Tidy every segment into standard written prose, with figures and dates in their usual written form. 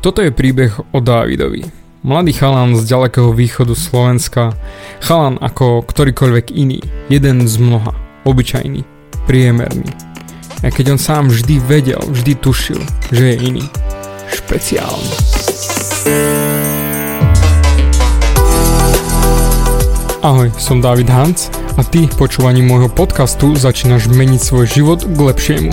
Toto je príbeh o Dávidovi. Mladý chalan z ďalekého východu Slovenska. Chalan ako ktorýkoľvek iný. Jeden z mnoha. Obyčajný. Priemerný. A keď on sám vždy vedel, vždy tušil, že je iný. Špeciálny. Ahoj, som Dávid Hanc a ty počúvaním môjho podcastu začínaš meniť svoj život k lepšiemu.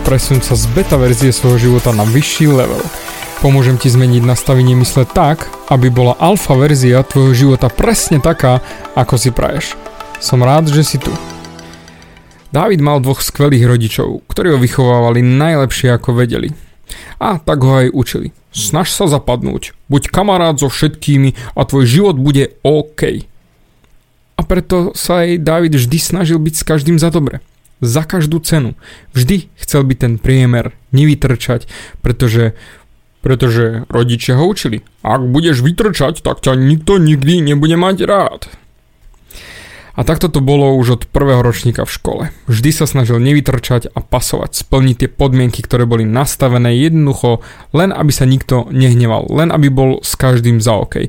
Presun sa z beta verzie svojho života na vyšší level. Pomôžem ti zmeniť nastavenie mysle tak, aby bola alfa verzia tvojho života presne taká, ako si praješ. Som rád, že si tu. Dávid mal dvoch skvelých rodičov, ktorí ho vychovávali najlepšie, ako vedeli. A tak ho aj učili. Snaž sa zapadnúť, buď kamarát so všetkými a tvoj život bude OK. A preto sa aj Dávid vždy snažil byť s každým za dobre. Za každú cenu. Vždy chcel byť ten priemer, nevytrčať, pretože rodičia ho učili. Ak budeš vytrčať, tak ťa nikto nikdy nebude mať rád. A takto to bolo už od prvého ročníka v škole. Vždy sa snažil nevytrčať a pasovať, splniť tie podmienky, ktoré boli nastavené jednoducho, len aby sa nikto nehneval, len aby bol s každým za OK.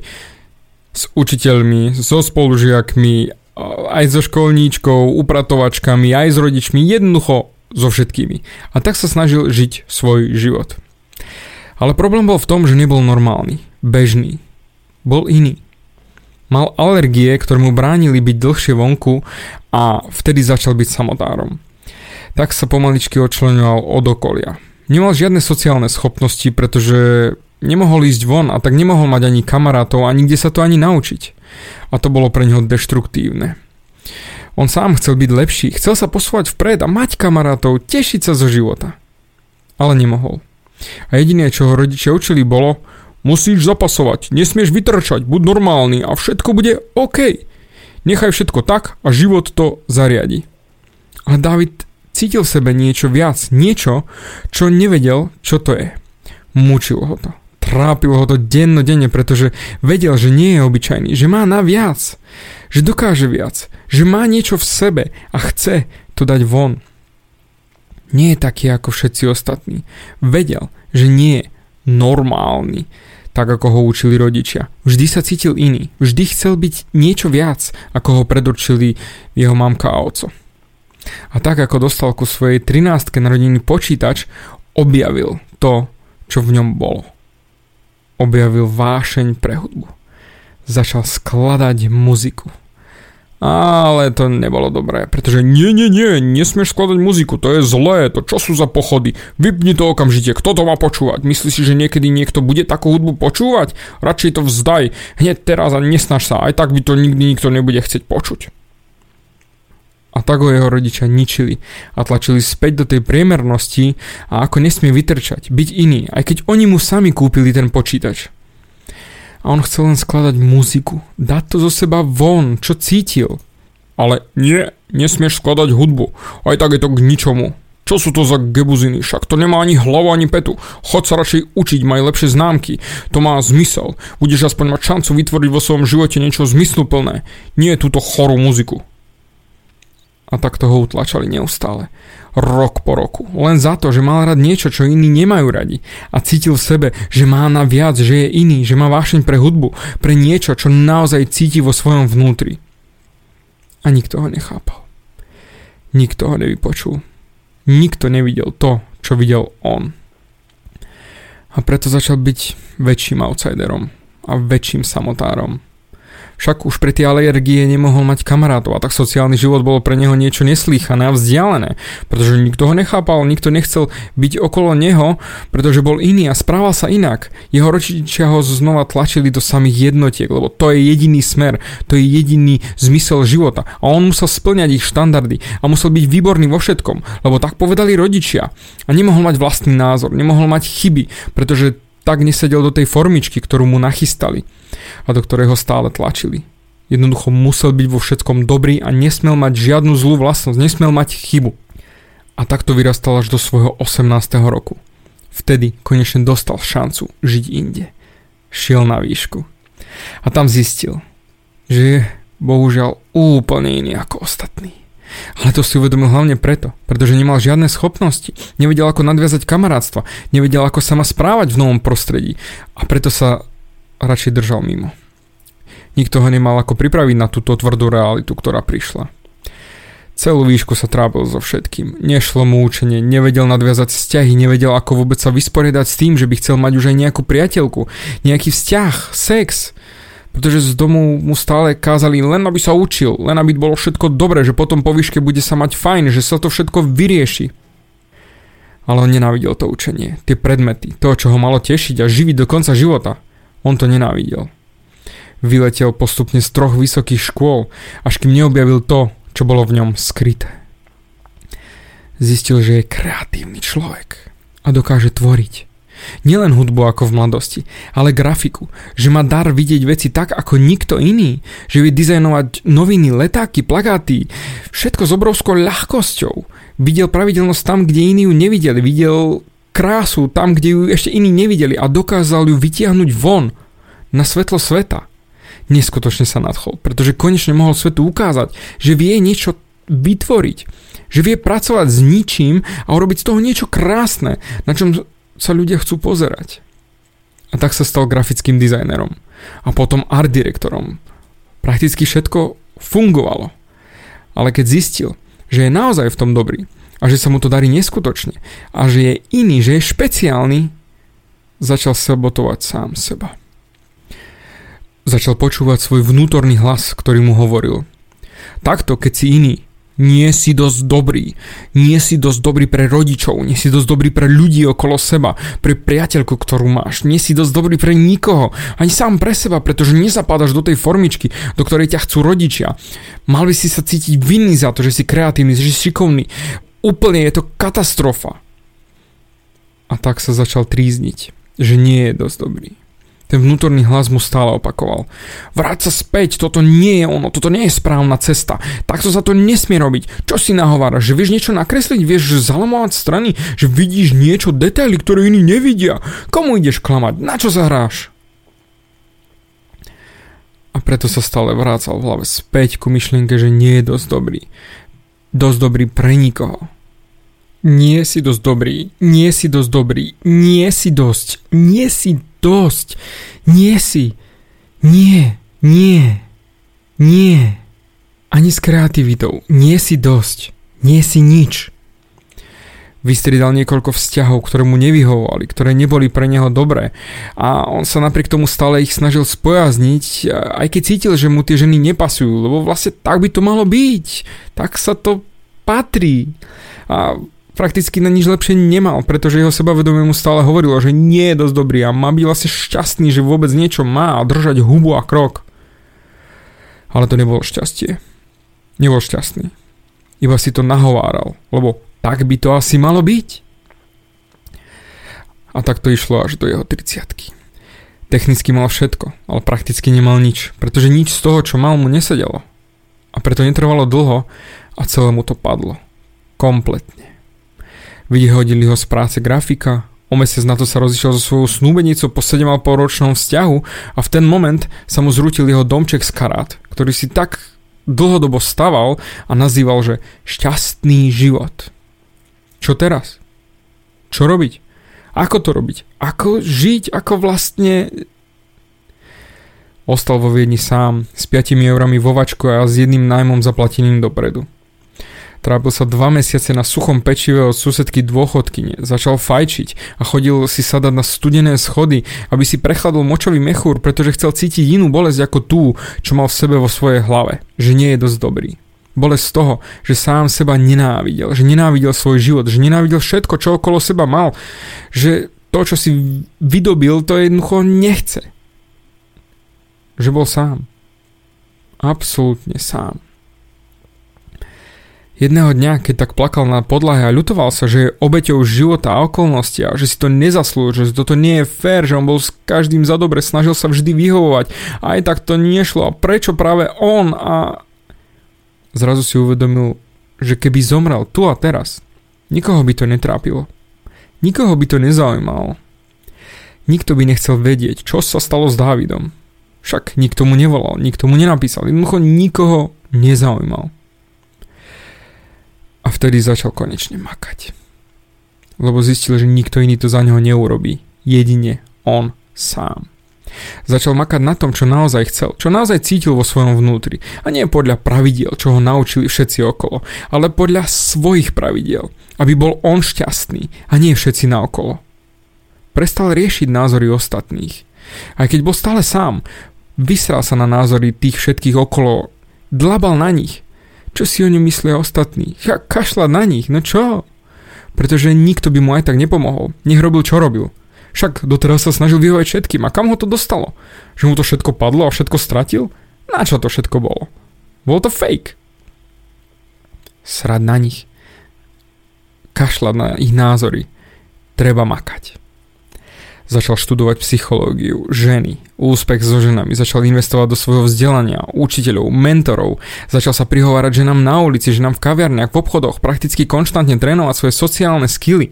S učiteľmi, so spolužiakmi, aj so školníčkou, upratovačkami, aj s rodičmi, jednoducho so všetkými. A tak sa snažil žiť svoj život. Ale problém bol v tom, že nebol normálny, bežný. Bol iný. Mal alergie, ktoré mu bránili byť dlhšie vonku a vtedy začal byť samotárom. Tak sa pomaličky odčleňoval od okolia. Nemal žiadne sociálne schopnosti, pretože nemohol ísť von a tak nemohol mať ani kamarátov a nikde sa to ani naučiť. A to bolo pre neho deštruktívne. On sám chcel byť lepší, chcel sa posúvať vpred a mať kamarátov, tešiť sa zo života. Ale nemohol. A jediné, čo ho rodičia učili, bolo: musíš zapasovať, nesmieš vytrčať, buď normálny a všetko bude OK. Nechaj všetko tak a život to zariadi. Ale Dávid cítil v sebe niečo viac, niečo, čo nevedel, čo to je. Mučilo ho to. Trápilo ho to dennodenne, pretože vedel, že nie je obyčajný, že má na viac, že dokáže viac, že má niečo v sebe a chce to dať von. Nie je taký ako všetci ostatní. Vedel, že nie je normálny, tak ako ho učili rodičia. Vždy sa cítil iný, vždy chcel byť niečo viac, ako ho predurčili jeho mamka a oco. A tak ako dostal ku svojej 13. narodeniny počítač, objavil to, čo v ňom bolo. Objavil vášeň pre hudbu. Začal skladať muziku. Ale to nebolo dobré, pretože nie, nesmieš skladať muziku, to je zlé, to čo sú za pochody, vypni to okamžite, kto to má počúvať, myslíš si, že niekedy niekto bude takú hudbu počúvať? Radšej to vzdaj, hneď teraz a nesnaž sa, aj tak by to nikdy nikto nebude chcieť počuť. A tak ho jeho rodičia ničili a tlačili späť do tej priemernosti a ako nesmie vytrčať, byť iný, aj keď oni mu sami kúpili ten počítač. A on chcel len skladať muziku, dať to zo seba von, čo cítil. Ale nesmieš skladať hudbu, aj tak je to k ničomu. Čo sú to za gebuziny, však to nemá ani hlavu, ani petu. Chod sa radšej učiť, maj lepšie známky, to má zmysel. Budeš aspoň mať šancu vytvoriť vo svojom živote niečo zmysluplné, nie túto chorú muziku. A takto ho utlačali neustále. Rok po roku. Len za to, že mal rád niečo, čo iní nemajú radi. A cítil v sebe, že má na viac, že je iný, že má vášeň pre hudbu, pre niečo, čo naozaj cíti vo svojom vnútri. A nikto ho nechápal. Nikto ho nevypočul. Nikto nevidel to, čo videl on. A preto začal byť väčším outsiderom a väčším samotárom. Však už pre tie alergie nemohol mať kamarátov a tak sociálny život bol pre neho niečo neslýchané a vzdialené, pretože nikto ho nechápal, nikto nechcel byť okolo neho, pretože bol iný a správal sa inak. Jeho rodičia ho znova tlačili do samých jednotiek, lebo to je jediný smer, to je jediný zmysel života a on musel splňať ich štandardy a musel byť výborný vo všetkom, lebo tak povedali rodičia a nemohol mať vlastný názor, nemohol mať chyby, pretože tak nesedel do tej formičky, ktorú mu nachystali. a do ktorého stále tlačili. Jednoducho musel byť vo všetkom dobrý a nesmel mať žiadnu zlú vlastnosť, nesmel mať chybu. A takto vyrastal až do svojho 18. roku. Vtedy konečne dostal šancu žiť inde. Šiel na výšku. A tam zistil, že je bohužiaľ úplne iný ako ostatní. Ale to si uvedomil hlavne preto, pretože nemal žiadne schopnosti, nevedel ako nadviazať kamarátstva, nevedel ako sa má správať v novom prostredí a preto sa radšej držal mimo. Nikto ho nemal ako pripraviť na túto tvrdú realitu, ktorá prišla. Celú výšku sa trápil so všetkým, nešlo mu učenie, nevedel nadviazať vzťahy, nevedel ako vôbec sa vysporiadať s tým, že by chcel mať už aj nejakú priateľku, nejaký vzťah, sex. Pretože z domu mu stále kázali len aby sa učil, len aby bolo všetko dobré, že potom po výške bude sa mať fajn, že sa to všetko vyrieši. Ale on nenávidel to učenie, tie predmety, to, čo ho malo tešiť a živiť do konca života. On to nenávidel. Vyletel postupne z 3 vysokých škôl, až kým neobjavil to, čo bolo v ňom skryté. Zistil, že je kreatívny človek a dokáže tvoriť. Nielen hudbu ako v mladosti, ale grafiku, že má dar vidieť veci tak ako nikto iný, že vie dizajnovať noviny, letáky, plakáty, všetko s obrovskou ľahkosťou. Videl pravidelnosť tam, kde iní ju nevideli, videl krásu tam, kde ju ešte iní nevideli a dokázal ju vytiahnuť von na svetlo sveta. Neskutočne sa nadchol, pretože konečne mohol svetu ukázať, že vie niečo vytvoriť, že vie pracovať s ničím a urobiť z toho niečo krásne, na čom sa ľudia chcú pozerať. A tak sa stal grafickým dizajnerom a potom art direktorom. Prakticky všetko fungovalo. Ale keď zistil, že je naozaj v tom dobrý a že sa mu to darí neskutočne a že je iný, že je špeciálny, začal sabotovať sám seba. Začal počúvať svoj vnútorný hlas, ktorý mu hovoril. Takto, keď si iný, nie si dosť dobrý. Nie si dosť dobrý pre rodičov, nie si dosť dobrý pre ľudí okolo seba, pre priateľku, ktorú máš. Nie si dosť dobrý pre nikoho, ani sám pre seba, pretože nezapadaš do tej formičky, do ktorej ťa chcú rodičia. Mal by si sa cítiť vinný za to, že si kreatívny, že si šikovný. Úplne je to katastrofa. A tak sa začal trízniť, že nie je dosť dobrý. Ten vnútorný hlas mu stále opakoval. Vráť sa späť, toto nie je ono, toto nie je správna cesta. Takto sa to nesmie robiť. Čo si nahováraš, že vieš niečo nakresliť, vieš zalamovať strany, že vidíš niečo, detaily, ktoré iní nevidia. Komu ideš klamať, na čo sa hráš? A preto sa stále vrácal v hlave späť ku myšlienke, že nie je dosť dobrý. Dosť dobrý pre nikoho. Nie si dosť dobrý, nie si dosť dobrý, nie si dosť, nie si dosť, nie si, nie, ani s kreativitou, nie si dosť, nie si nič. Vystriedal niekoľko vzťahov, ktoré mu nevyhovovali, ktoré neboli pre neho dobré a on sa napriek tomu stále ich snažil spojazniť, aj keď cítil, že mu tie ženy nepasujú, lebo vlastne tak by to malo byť, tak sa to patrí a prakticky na nič lepšie nemal, pretože jeho sebavedomie mu stále hovorilo, že nie je dosť dobrý a má byť vlastne šťastný, že vôbec niečo má a držať hubu a krok. Ale to nebolo šťastie. Nebol šťastný. Iba si to nahováral, lebo tak by to asi malo byť. A tak to išlo až do jeho 30-ky. Technicky mal všetko, ale prakticky nemal nič, pretože nič z toho, čo mal, mu nesedelo. A preto netrvalo dlho a celému to padlo. Kompletne. Vyhodili ho z práce grafika, o mesiac na to sa rozišiel so svojou snúbenicou po 7,5-ročnom vzťahu a v ten moment sa mu zrútil jeho domček z karát, ktorý si tak dlhodobo staval a nazýval, že šťastný život. Čo teraz? Čo robiť? Ako to robiť? Ako žiť? Ako vlastne... Ostal vo Viedni sám, s 5 eurami vo vačku a s 1 nájmom zaplateným dopredu. Trápil sa 2 mesiace na suchom pečive od susedky dôchodkyne, začal fajčiť a chodil si sadať na studené schody, aby si prechladol močový mechúr, pretože chcel cítiť inú bolesť ako tú, čo mal v sebe vo svojej hlave, že nie je dosť dobrý. Bolesť z toho, že sám seba nenávidel, že nenávidel svoj život, že nenávidel všetko, čo okolo seba mal, že to, čo si vydobil, to jednoducho nechce. Že bol sám. Absolútne sám. Jedného dňa, keď tak plakal na podlahe a ľutoval sa, že je obeťou života a okolnosti a že si to nezaslúžil, že toto nie je fér, že on bol s každým za dobre, snažil sa vždy vyhovovať a aj tak to nešlo a prečo práve on a... Zrazu si uvedomil, že keby zomrel tu a teraz, nikoho by to netrápilo. Nikoho by to nezaujímalo. Nikto by nechcel vedieť, čo sa stalo s Dávidom. Však nikto mu nevolal, nikto mu nenapísal, jednoducho nikoho nezaujímal. A vtedy začal konečne makať. Lebo zistil, že nikto iný to za neho neurobí. Jedine on sám. Začal makať na tom, čo naozaj chcel, čo naozaj cítil vo svojom vnútri. A nie podľa pravidiel, čo ho naučili všetci okolo, ale podľa svojich pravidiel, aby bol on šťastný a nie všetci naokolo. Prestal riešiť názory ostatných. Aj keď bol stále sám, vysral sa na názory tých všetkých okolo, dlabal na nich. Čo si o ňom myslia ostatní? Ja kašľa na nich, no čo? Pretože nikto by mu aj tak nepomohol. Nech robil, čo robil. Však doteraz sa snažil vyhovať všetkým. A kam ho to dostalo? Že mu to všetko padlo a všetko stratil? Na čo to všetko bolo? Bol to fake. Srad na nich. Kašľať na ich názory. Treba makať. Začal študovať psychológiu, ženy, úspech so ženami, začal investovať do svojho vzdelania, učiteľov, mentorov, začal sa prihovárať ženám na ulici, ženám v kaviarniach, v obchodoch, prakticky konštantne trénovať svoje sociálne skily.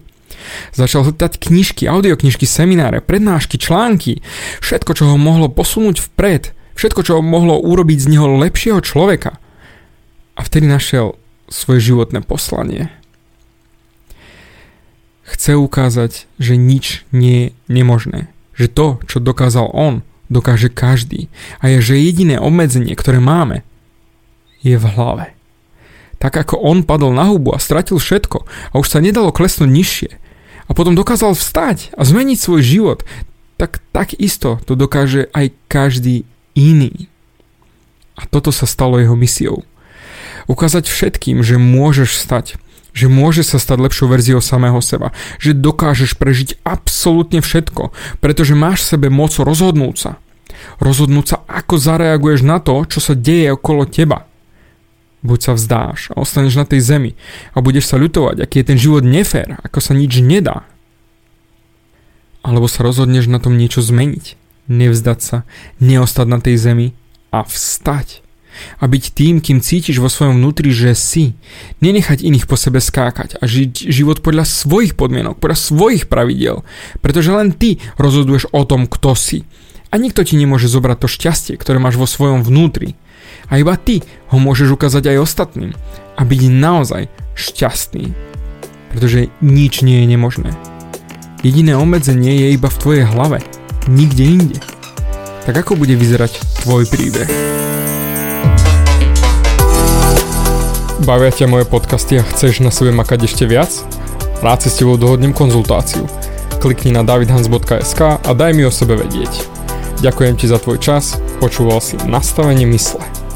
Začal hľadať knižky, audioknižky, semináre, prednášky, články, všetko, čo ho mohlo posunúť vpred, všetko, čo ho mohlo urobiť z neho lepšieho človeka. A vtedy našiel svoje životné poslanie. Chce ukázať, že nič nie je nemožné. Že to, čo dokázal on, dokáže každý. A je, že jediné obmedzenie, ktoré máme, je v hlave. Tak ako on padol na hubu a stratil všetko a už sa nedalo klesnúť nižšie a potom dokázal vstať a zmeniť svoj život, tak isto to dokáže aj každý iný. A toto sa stalo jeho misiou. Ukázať všetkým, že môžeš vstať, že môže sa stať lepšou verziou samého seba, že dokážeš prežiť absolútne všetko, pretože máš v sebe moc rozhodnúť sa. Rozhodnúť sa, ako zareaguješ na to, čo sa deje okolo teba. Buď sa vzdáš a ostaneš na tej zemi a budeš sa ľutovať, aký je ten život nefér, ako sa nič nedá. Alebo sa rozhodneš na tom niečo zmeniť, nevzdať sa, neostať na tej zemi a vstať. A byť tým, kým cítiš vo svojom vnútri, že si. Nenechať iných po sebe skákať a žiť život podľa svojich podmienok, podľa svojich pravidiel. Pretože len ty rozhoduješ o tom, kto si. A nikto ti nemôže zobrať to šťastie, ktoré máš vo svojom vnútri. A iba ty ho môžeš ukázať aj ostatným. A byť naozaj šťastný. Pretože nič nie je nemožné. Jediné obmedzenie je iba v tvojej hlave. Nikde inde. Tak ako bude vyzerať tvoj príbeh? Bavia ťa moje podcasty a chceš na sebe makať ešte viac? Rád si s tebou dohodnem konzultáciu. Klikni na davidhans.sk a daj mi o sebe vedieť. Ďakujem ti za tvoj čas, počúval si Nastavenie mysle.